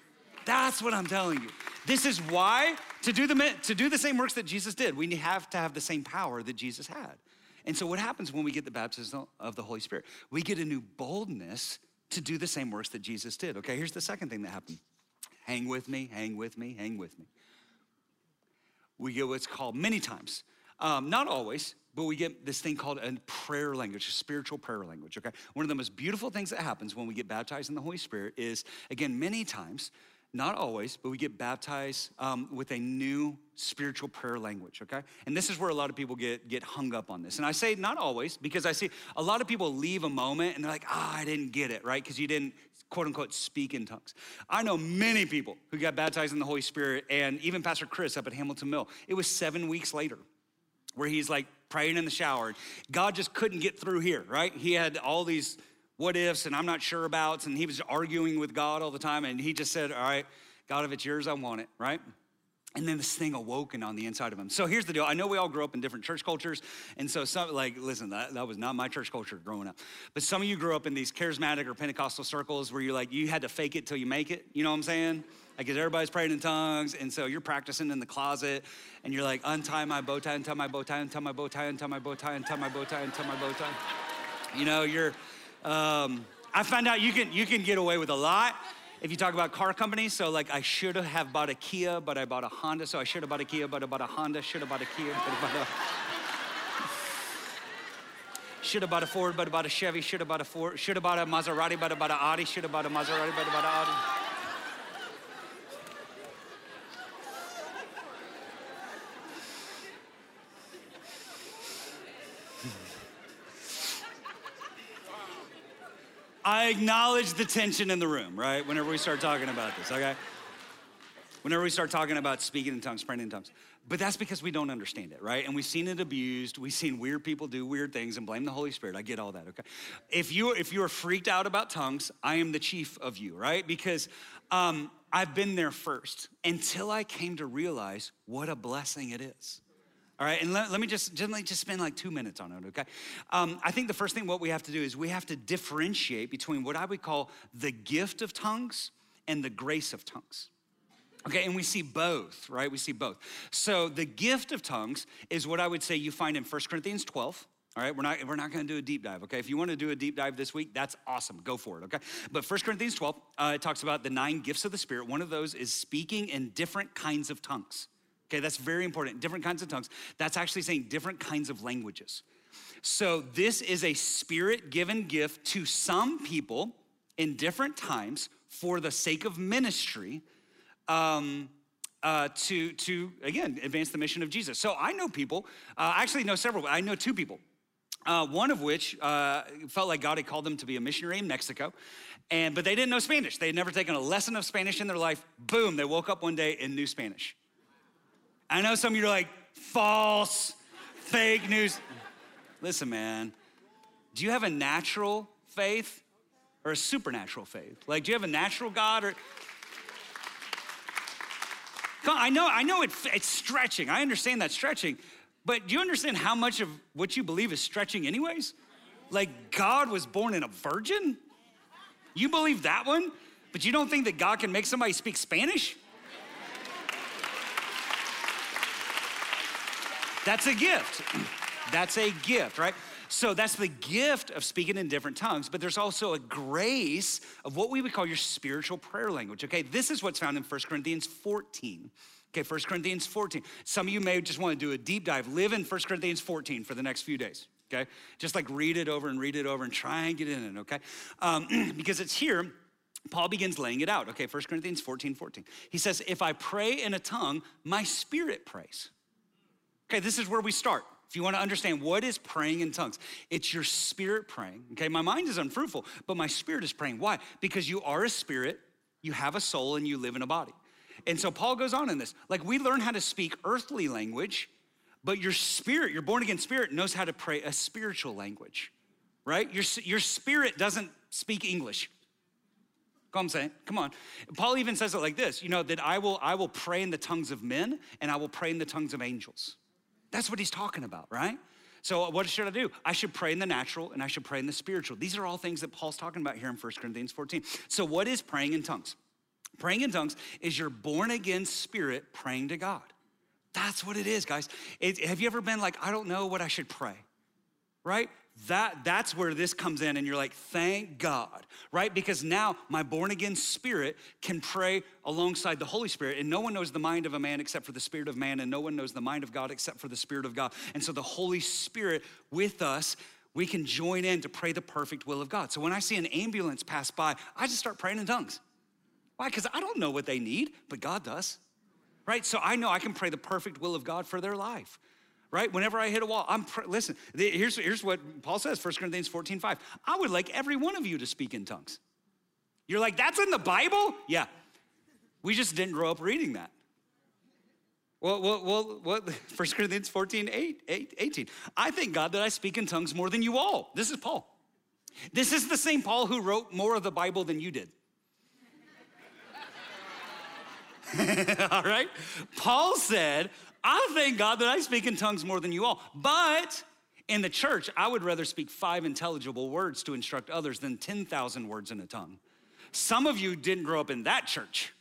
That's what I'm telling you. This is why to do the same works that Jesus did, we have to have the same power that Jesus had. And so what happens when we get the baptism of the Holy Spirit? We get a new boldness to do the same works that Jesus did. Okay, here's the second thing that happened. Hang with me, hang with me, hang with me. We get what's called many times, not always, but we get this thing called a prayer language, a spiritual prayer language, okay? One of the most beautiful things that happens when we get baptized in the Holy Spirit is, again, many times, not always, but we get baptized with a new spiritual prayer language, okay? And this is where a lot of people get hung up on this. And I say not always because I see a lot of people leave a moment and they're like, I didn't get it, right? Because you didn't, quote unquote, speak in tongues. I know many people who got baptized in the Holy Spirit, and even Pastor Chris up at Hamilton Mill, it was 7 weeks later where he's praying in the shower. God just couldn't get through here, right? He had all these what ifs and I'm not sure abouts, and he was arguing with God all the time, and he just said, all right, God, if it's yours, I want it, right? And then this thing awoken on the inside of him. So here's the deal. I know we all grew up in different church cultures. And so some, listen, that was not my church culture growing up. But some of you grew up in these charismatic or Pentecostal circles where you had to fake it till you make it. You know what I'm saying? Because everybody's praying in tongues. And so you're practicing in the closet. And you're untie my bow tie, untie my bow tie, untie my bow tie, untie my bow tie, untie my bow tie, untie my bow tie. I found out you can get away with a lot If you talk about car companies, so like I should have bought a Kia, but I bought a Honda. So I should have bought a Kia, but I bought a Honda. Should have bought a Kia, but I bought a... Should have bought a Ford, but I bought a Chevy. Should have bought a Ford. Should have bought a Maserati, but I bought an Audi. Should have bought a Maserati, but I bought an Audi. I acknowledge the tension in the room, right? Whenever we start talking about this, okay? Whenever we start talking about speaking in tongues, praying in tongues. But that's because we don't understand it, right? And we've seen it abused. We've seen weird people do weird things and blame the Holy Spirit. I get all that, okay? If you are freaked out about tongues, I am the chief of you, right? Because I've been there first until I came to realize what a blessing it is. All right, and let me just spend like 2 minutes on it, okay? I think the first thing what we have to do is we have to differentiate between what I would call the gift of tongues and the grace of tongues, okay? And we see both, right? We see both. So the gift of tongues is what I would say you find in First Corinthians 12, all right? We're not gonna do a deep dive, okay? If you wanna do a deep dive this week, that's awesome, go for it, okay? But First Corinthians 12, it talks about the 9 gifts of the Spirit. One of those is speaking in different kinds of tongues. Okay, that's very important. Different kinds of tongues. That's actually saying different kinds of languages. So this is a Spirit-given gift to some people in different times for the sake of ministry to again, advance the mission of Jesus. So I know people, I know 2 people. One of which felt like God had called them to be a missionary in Mexico, but they didn't know Spanish. They had never taken a lesson of Spanish in their life. Boom, they woke up one day and knew Spanish. I know some of you are like, false, fake news. Listen, man, do you have a natural faith or a supernatural faith? Like, do you have a natural God or? I know it's stretching. I understand that stretching, but do you understand how much of what you believe is stretching anyways? Like, God was born in a virgin? You believe that one, but you don't think that God can make somebody speak Spanish? That's a gift. That's a gift, right? So that's the gift of speaking in different tongues, but there's also a grace of what we would call your spiritual prayer language, okay? This is what's found in 1 Corinthians 14. Okay, 1 Corinthians 14. Some of you may just want to do a deep dive. Live in 1 Corinthians 14 for the next few days, okay? Just like read it over and try and get in it, okay? Because it's here, Paul begins laying it out, okay? 1 Corinthians 14:14. He says, if I pray in a tongue, my spirit prays. Okay, this is where we start. If you wanna understand what is praying in tongues, it's your spirit praying, okay? My mind is unfruitful, but my spirit is praying. Why? Because you are a spirit, you have a soul, and you live in a body. And so Paul goes on in this. Like, we learn how to speak earthly language, but your spirit, your born-again spirit, knows how to pray a spiritual language, right? Your spirit doesn't speak English. I'm saying, come on. Paul even says it like this, you know, that I will pray in the tongues of men, and I will pray in the tongues of angels. That's what he's talking about, right? So what should I do? I should pray in the natural and I should pray in the spiritual. These are all things that Paul's talking about here in 1 Corinthians 14. So what is praying in tongues? Praying in tongues is your born-again spirit praying to God. That's what it is, guys. Have you ever been like, I don't know what I should pray, right? That's where this comes in and you're like, thank God, right? Because now my born-again spirit can pray alongside the Holy Spirit, and no one knows the mind of a man except for the spirit of man, and no one knows the mind of God except for the Spirit of God. And so the Holy Spirit with us, we can join in to pray the perfect will of God. So when I see an ambulance pass by, I just start praying in tongues. Why? Because I don't know what they need, but God does, right? So I know I can pray the perfect will of God for their life. Right? Whenever I hit a wall, listen, here's what Paul says, 1 Corinthians 14:5. I would like every one of you to speak in tongues. You're like, that's in the Bible? Yeah. We just didn't grow up reading that. Well, 1 Corinthians 14:18. I thank God that I speak in tongues more than you all. This is Paul. This is the same Paul who wrote more of the Bible than you did. All right? Paul said, I thank God that I speak in tongues more than you all. But in the church, I would rather speak 5 intelligible words to instruct others than 10,000 words in a tongue. Some of you didn't grow up in that church.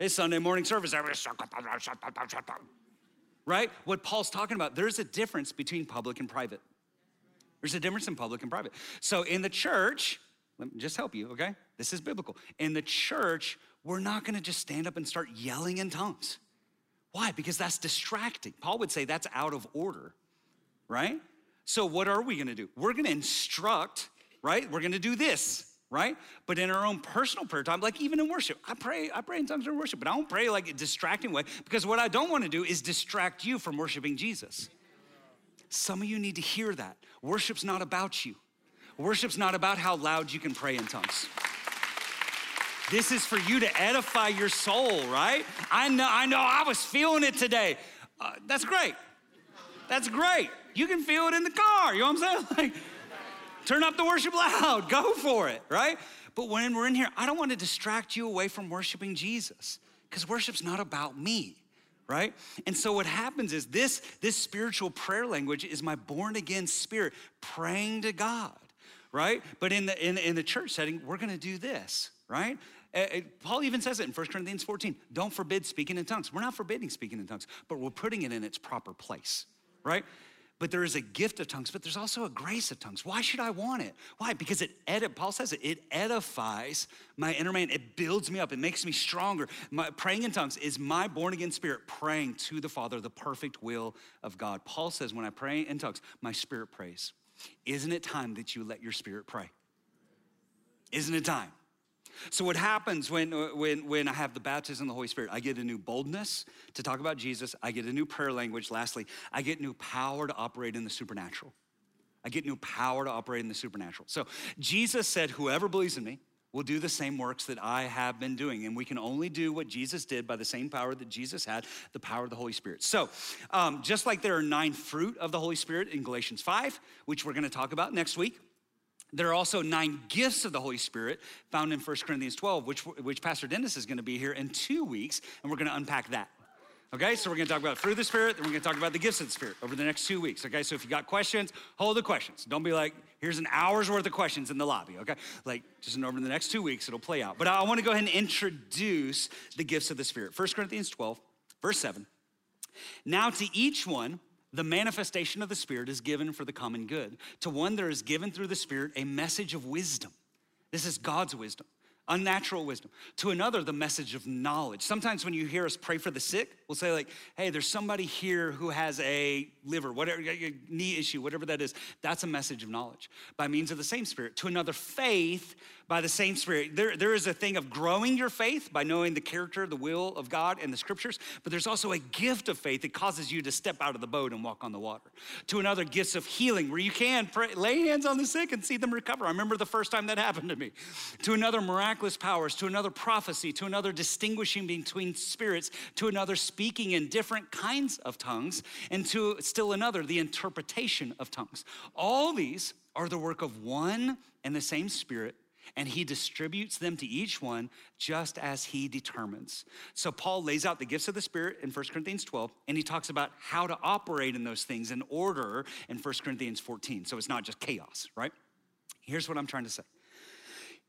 It's Sunday morning service. Right? What Paul's talking about, there's a difference between public and private. There's a difference in public and private. So in the church, Let me just help you, okay? This is biblical. In the church, we're not gonna just stand up and start yelling in tongues. Why? Because that's distracting. Paul would say that's out of order, right? So what are we gonna do? We're gonna instruct, right? We're gonna do this, right? But in our own personal prayer time, like even in worship, I pray in tongues during worship, but I don't pray like a distracting way, because what I don't wanna do is distract you from worshiping Jesus. Some of you need to hear that. Worship's not about you. Worship's not about how loud you can pray in tongues. This is for you to edify your soul, right? I know, I was feeling it today. That's great. That's great. You can feel it in the car, you know what I'm saying? Like, turn up the worship loud, go for it, right? But when we're in here, I don't want to distract you away from worshiping Jesus, because worship's not about me, right? And so what happens is this spiritual prayer language is my born again spirit praying to God, right? But in the church setting, we're gonna do this, right? Paul even says it in 1 Corinthians 14, don't forbid speaking in tongues. We're not forbidding speaking in tongues, but we're putting it in its proper place, right? But there is a gift of tongues, but there's also a grace of tongues. Why should I want it? Why? Because Paul says it edifies my inner man. It builds me up. It makes me stronger. Praying in tongues is my born-again spirit praying to the Father, the perfect will of God. Paul says, when I pray in tongues, my spirit prays. Isn't it time that you let your spirit pray? Isn't it time? So what happens when I have the baptism of the Holy Spirit? I get a new boldness to talk about Jesus. I get a new prayer language. Lastly, I get new power to operate in the supernatural. I get new power to operate in the supernatural. So Jesus said, whoever believes in me will do the same works that I have been doing. And we can only do what Jesus did by the same power that Jesus had, the power of the Holy Spirit. So just like there are 9 fruit of the Holy Spirit in Galatians 5, which we're gonna talk about next week, there are also 9 gifts of the Holy Spirit found in 1 Corinthians 12, which Pastor Dennis is gonna be here in 2 weeks, and we're gonna unpack that. Okay, so we're gonna talk about fruit of the Spirit, then we're gonna talk about the gifts of the Spirit over the next 2 weeks, okay? So if you got questions, hold the questions. Don't be like, here's an hour's worth of questions in the lobby, okay? Like, just over the next 2 weeks, it'll play out. But I wanna go ahead and introduce the gifts of the Spirit. 1 Corinthians 12, verse 7. Now to each one, the manifestation of the Spirit is given for the common good. To one, there is given through the Spirit a message of wisdom. This is God's wisdom, unnatural wisdom. To another, the message of knowledge. Sometimes when you hear us pray for the sick, we'll say like, hey, there's somebody here who has a liver, whatever, a knee issue, whatever that is. That's a message of knowledge by means of the same Spirit. To another, faith by the same Spirit. There is a thing of growing your faith by knowing the character, the will of God and the scriptures, but there's also a gift of faith that causes you to step out of the boat and walk on the water. To another, gifts of healing, where you can pray, lay hands on the sick and see them recover. I remember the first time that happened to me. To another, miraculous powers. To another, prophecy. To another, distinguishing between spirits. To another, speaking in different kinds of tongues. And to still another, the interpretation of tongues. All these are the work of one and the same Spirit, and he distributes them to each one just as he determines. So Paul lays out the gifts of the Spirit in 1 Corinthians 12, and he talks about how to operate in those things in order in 1 Corinthians 14. So it's not just chaos, right? Here's what I'm trying to say,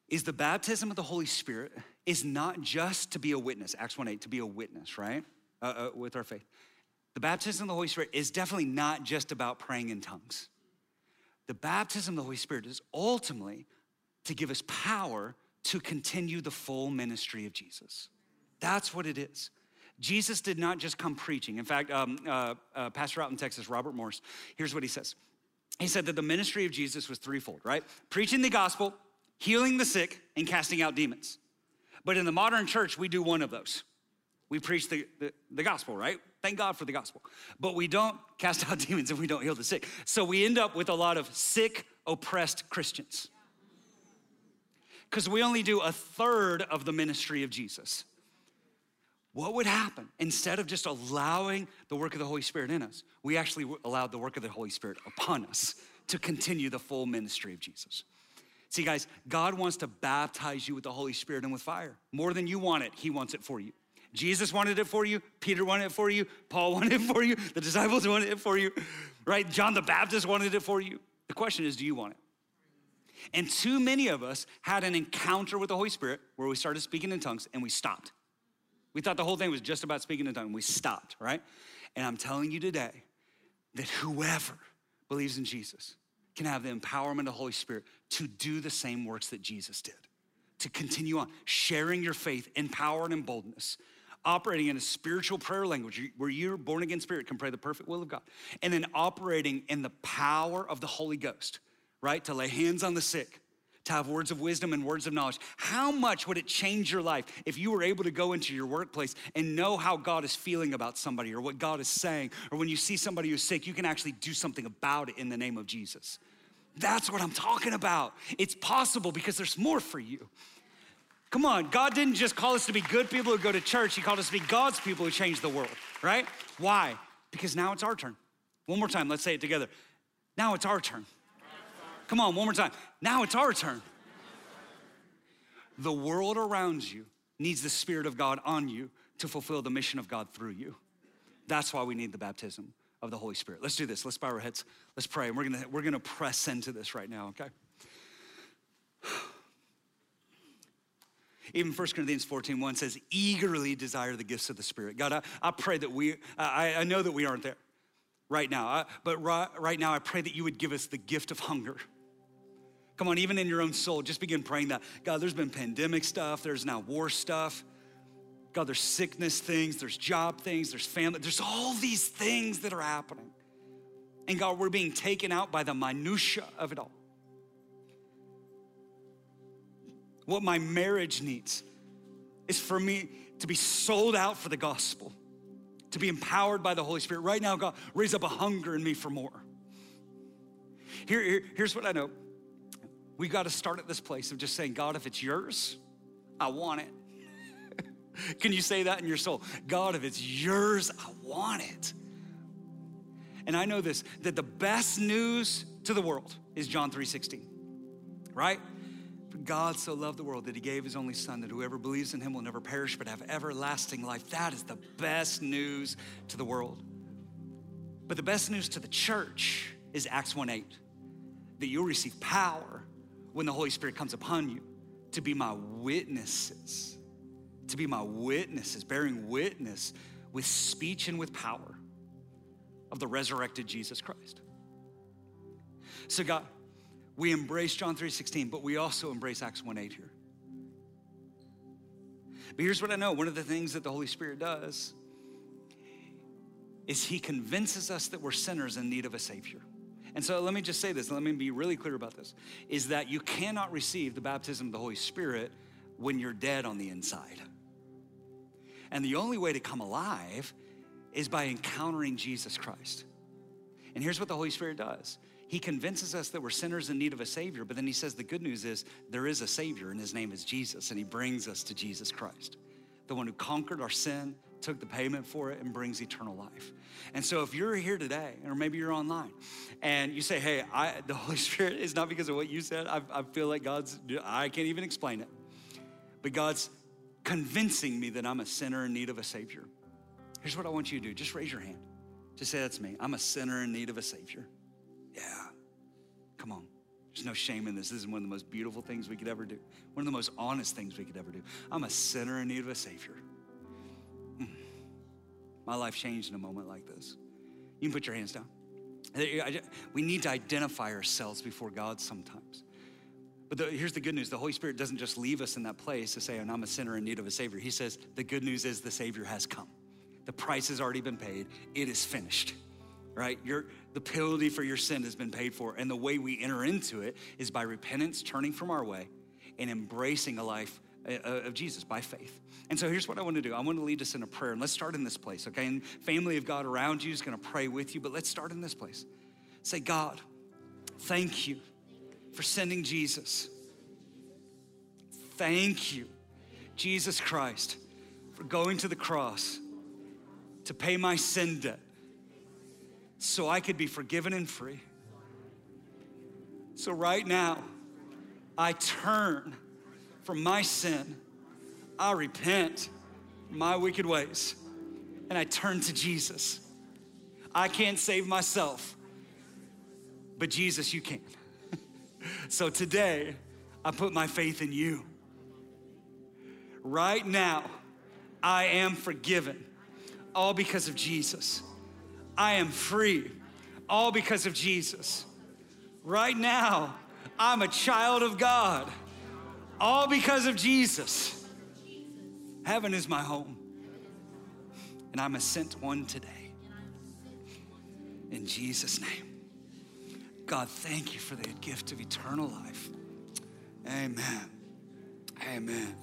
is the baptism of the Holy Spirit is not just to be a witness, Acts 1:8, to be a witness, right, with our faith. The baptism of the Holy Spirit is definitely not just about praying in tongues. The baptism of the Holy Spirit is ultimately to give us power to continue the full ministry of Jesus. That's what it is. Jesus did not just come preaching. In fact, pastor out in Texas, Robert Morris, here's what he says. He said that the ministry of Jesus was threefold, right? Preaching the gospel, healing the sick, and casting out demons. But in the modern church, we do one of those. We preach the gospel, right? Thank God for the gospel. But we don't cast out demons and we don't heal the sick. So we end up with a lot of sick, oppressed Christians, because we only do a third of the ministry of Jesus. What would happen instead of just allowing the work of the Holy Spirit in us? We actually allowed the work of the Holy Spirit upon us to continue the full ministry of Jesus. See guys, God wants to baptize you with the Holy Spirit and with fire. More than you want it, he wants it for you. Jesus wanted it for you, Peter wanted it for you, Paul wanted it for you, the disciples wanted it for you, right? John the Baptist wanted it for you. The question is, do you want it? And too many of us had an encounter with the Holy Spirit where we started speaking in tongues and we stopped. We thought the whole thing was just about speaking in tongues. We stopped, right? And I'm telling you today that whoever believes in Jesus can have the empowerment of the Holy Spirit to do the same works that Jesus did, to continue on sharing your faith in power and in boldness, operating in a spiritual prayer language where your born again spirit can pray the perfect will of God, and then operating in the power of the Holy Ghost, right? To lay hands on the sick, to have words of wisdom and words of knowledge. How much would it change your life if you were able to go into your workplace and know how God is feeling about somebody or what God is saying, or when you see somebody who's sick, you can actually do something about it in the name of Jesus? That's what I'm talking about. It's possible because there's more for you. Come on, God didn't just call us to be good people who go to church. He called us to be God's people who change the world, right? Why? Because now it's our turn. One more time, let's say it together. Now it's our turn. Come on, one more time. Now it's our turn. The world around you needs the Spirit of God on you to fulfill the mission of God through you. That's why we need the baptism of the Holy Spirit. Let's do this. Let's bow our heads. Let's pray. And we're gonna press into this right now, okay? Even First Corinthians 14:1 says, eagerly desire the gifts of the Spirit. God, I pray that I know that we aren't there right now, but right now I pray that you would give us the gift of hunger. Come on, even in your own soul, just begin praying that. God, there's been pandemic stuff, there's now war stuff. God, there's sickness things, there's job things, there's family, there's all these things that are happening. And God, we're being taken out by the minutia of it all. What my marriage needs is for me to be sold out for the gospel, to be empowered by the Holy Spirit. Right now, God, raise up a hunger in me for more. Here's what I know. We got to start at this place of just saying, God, if it's yours, I want it. Can you say that in your soul? God, if it's yours, I want it. And I know this, that the best news to the world is John 3:16, right? God so loved the world that he gave his only son, that whoever believes in him will never perish but have everlasting life. That is the best news to the world. But the best news to the church is Acts 1:8, that you'll receive power when the Holy Spirit comes upon you to be my witnesses, bearing witness with speech and with power of the resurrected Jesus Christ. So God, we embrace John 3:16, but we also embrace Acts 1:8 here. But here's what I know. One of the things that the Holy Spirit does is he convinces us that we're sinners in need of a Savior. And so let me just say this. Let me be really clear about this, is that you cannot receive the baptism of the Holy Spirit when you're dead on the inside. And the only way to come alive is by encountering Jesus Christ. And here's what the Holy Spirit does. He convinces us that we're sinners in need of a Savior, but then he says the good news is there is a Savior, and his name is Jesus, and he brings us to Jesus Christ, the one who conquered our sin, took the payment for it, and brings eternal life. And so if you're here today, or maybe you're online, and you say, hey, the Holy Spirit is not because of what you said. I feel like I can't even explain it, but God's convincing me that I'm a sinner in need of a Savior. Here's what I want you to do. Just raise your hand. Just say, that's me. I'm a sinner in need of a Savior. Yeah, come on. There's no shame in this. This is one of the most beautiful things we could ever do. One of the most honest things we could ever do. I'm a sinner in need of a Savior. My life changed in a moment like this. You can put your hands down. We need to identify ourselves before God sometimes. But here's the good news. The Holy Spirit doesn't just leave us in that place to say, I'm a sinner in need of a Savior. He says, the good news is the Savior has come. The price has already been paid. It is finished, right? The penalty for your sin has been paid for, and the way we enter into it is by repentance, turning from our way, and embracing a life of Jesus by faith. And so here's what I want to do. I want to lead us in a prayer, and let's start in this place, okay? And family of God around you is going to pray with you, but let's start in this place. Say, God, thank you for sending Jesus. Thank you, Jesus Christ, for going to the cross to pay my sin debt, so I could be forgiven and free. So right now, I turn from my sin. I repent from my wicked ways, and I turn to Jesus. I can't save myself, but Jesus, you can. So today, I put my faith in you. Right now, I am forgiven, all because of Jesus. I am free, all because of Jesus. Right now, I'm a child of God, all because of Jesus. Heaven is my home, and I'm a sent one today. In Jesus' name. God, thank you for the gift of eternal life. Amen. Amen.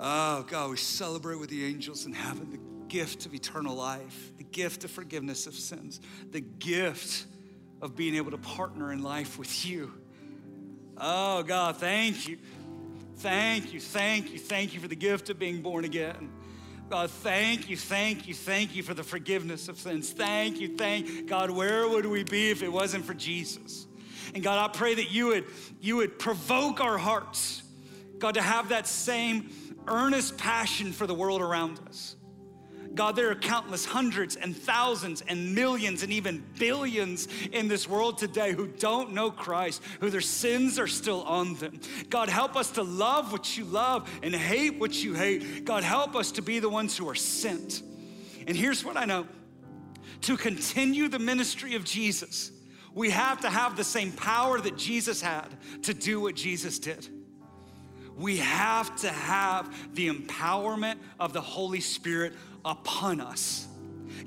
Oh, God, we celebrate with the angels in heaven the gift of eternal life, the gift of forgiveness of sins, the gift of being able to partner in life with you. Oh, God, thank you. Thank you, thank you, thank you for the gift of being born again. God, thank you, thank you, thank you for the forgiveness of sins. Thank you, God, where would we be if it wasn't for Jesus? And God, I pray that you would provoke our hearts, God, to have that same earnest passion for the world around us. God, there are countless hundreds and thousands and millions and even billions in this world today who don't know Christ, who their sins are still on them. God, help us to love what you love and hate what you hate. God, help us to be the ones who are sent. And here's what I know. To continue the ministry of Jesus, we have to have the same power that Jesus had to do what Jesus did. We have to have the empowerment of the Holy Spirit upon us.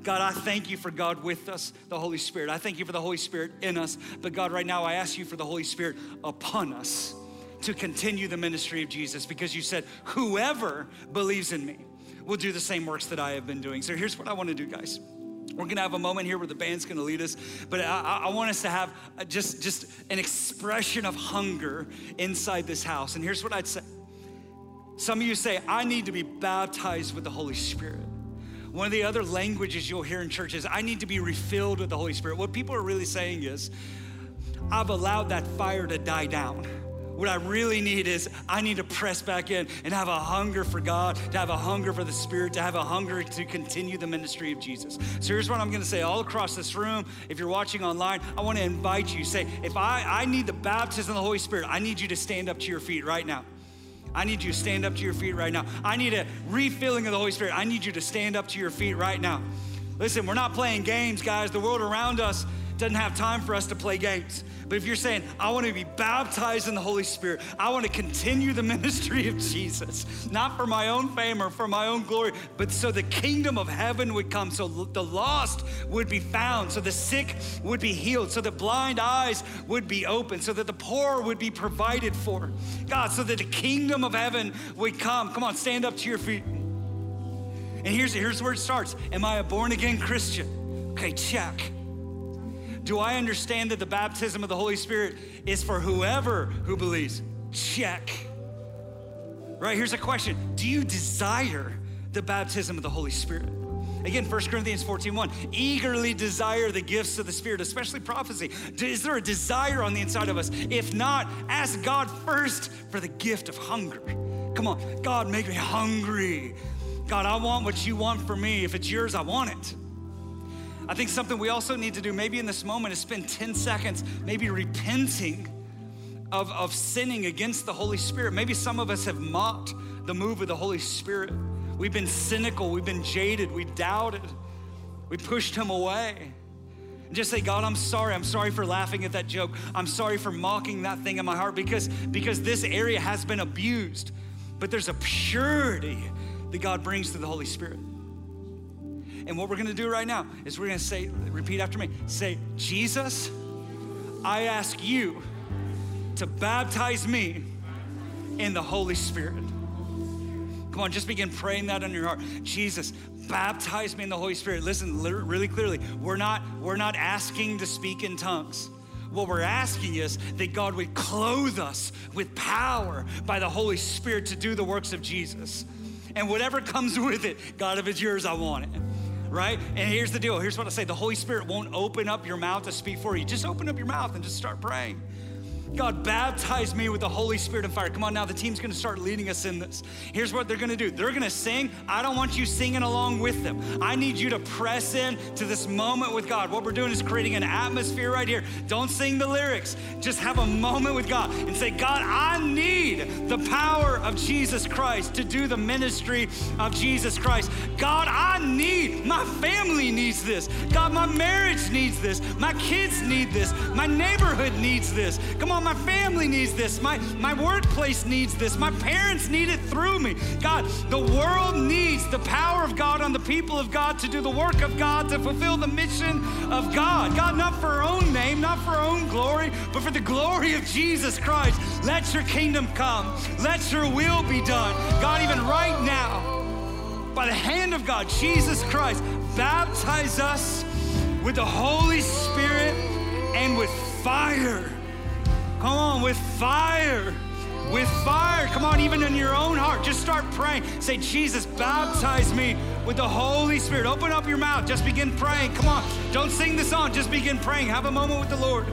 God, I thank you for God with us, the Holy Spirit. I thank you for the Holy Spirit in us. But God, right now I ask you for the Holy Spirit upon us to continue the ministry of Jesus, because you said, whoever believes in me will do the same works that I have been doing. So here's what I want to do, guys. We're gonna have a moment here where the band's gonna lead us, but I want us to have just an expression of hunger inside this house. And here's what I'd say. Some of you say, I need to be baptized with the Holy Spirit. One of the other languages you'll hear in church is, I need to be refilled with the Holy Spirit. What people are really saying is, I've allowed that fire to die down. What I really need is, I need to press back in and have a hunger for God, to have a hunger for the Spirit, to have a hunger to continue the ministry of Jesus. So here's what I'm gonna say all across this room. If you're watching online, I wanna invite you. Say, if I need the baptism of the Holy Spirit, I need you to stand up to your feet right now. I need you to stand up to your feet right now. I need a refilling of the Holy Spirit. I need you to stand up to your feet right now. Listen, we're not playing games, guys. The world around us doesn't have time for us to play games. But if you're saying, I want to be baptized in the Holy Spirit, I want to continue the ministry of Jesus, not for my own fame or for my own glory, but so the kingdom of heaven would come, so the lost would be found, so the sick would be healed, so the blind eyes would be opened, so that the poor would be provided for. God, so that the kingdom of heaven would come. Come on, stand up to your feet. And here's where it starts. Am I a born-again Christian? Okay, check. Do I understand that the baptism of the Holy Spirit is for whoever who believes? Check. Right, here's a question. Do you desire the baptism of the Holy Spirit? Again, 1 Corinthians 14:1, eagerly desire the gifts of the Spirit, especially prophecy. Is there a desire on the inside of us? If not, ask God first for the gift of hunger. Come on, God, make me hungry. God, I want what you want for me. If it's yours, I want it. I think something we also need to do maybe in this moment is spend 10 seconds maybe repenting of sinning against the Holy Spirit. Maybe some of us have mocked the move of the Holy Spirit. We've been cynical, we've been jaded, we doubted, we pushed him away. And just say, God, I'm sorry for laughing at that joke. I'm sorry for mocking that thing in my heart because this area has been abused. But there's a purity that God brings through the Holy Spirit. And what we're gonna do right now is we're gonna say, repeat after me, say, Jesus, I ask you to baptize me in the Holy Spirit. Come on, just begin praying that in your heart. Jesus, baptize me in the Holy Spirit. Listen really clearly, we're not asking to speak in tongues. What we're asking is that God would clothe us with power by the Holy Spirit to do the works of Jesus. And whatever comes with it, God, if it's yours, I want it. Right? And here's the deal. Here's what I say. The Holy Spirit won't open up your mouth to speak for you. Just open up your mouth and just start praying. God, baptize me with the Holy Spirit and fire. Come on now, the team's gonna start leading us in this. Here's what they're gonna do. They're gonna sing. I don't want you singing along with them. I need you to press in to this moment with God. What we're doing is creating an atmosphere right here. Don't sing the lyrics. Just have a moment with God and say, God, I need the power of Jesus Christ to do the ministry of Jesus Christ. God, I need, my family needs this. God, my marriage needs this. My kids need this. My neighborhood needs this. Come on. My family needs this. My workplace needs this. My parents need it through me. God, the world needs the power of God on the people of God to do the work of God, to fulfill the mission of God. God, not for our own name, not for our own glory, but for the glory of Jesus Christ. Let your kingdom come. Let your will be done. God, even right now, by the hand of God, Jesus Christ, baptize us with the Holy Spirit and with fire. Come on, with fire, with fire. Come on, even in your own heart, just start praying. Say, Jesus, baptize me with the Holy Spirit. Open up your mouth, just begin praying. Come on, don't sing the song, just begin praying. Have a moment with the Lord.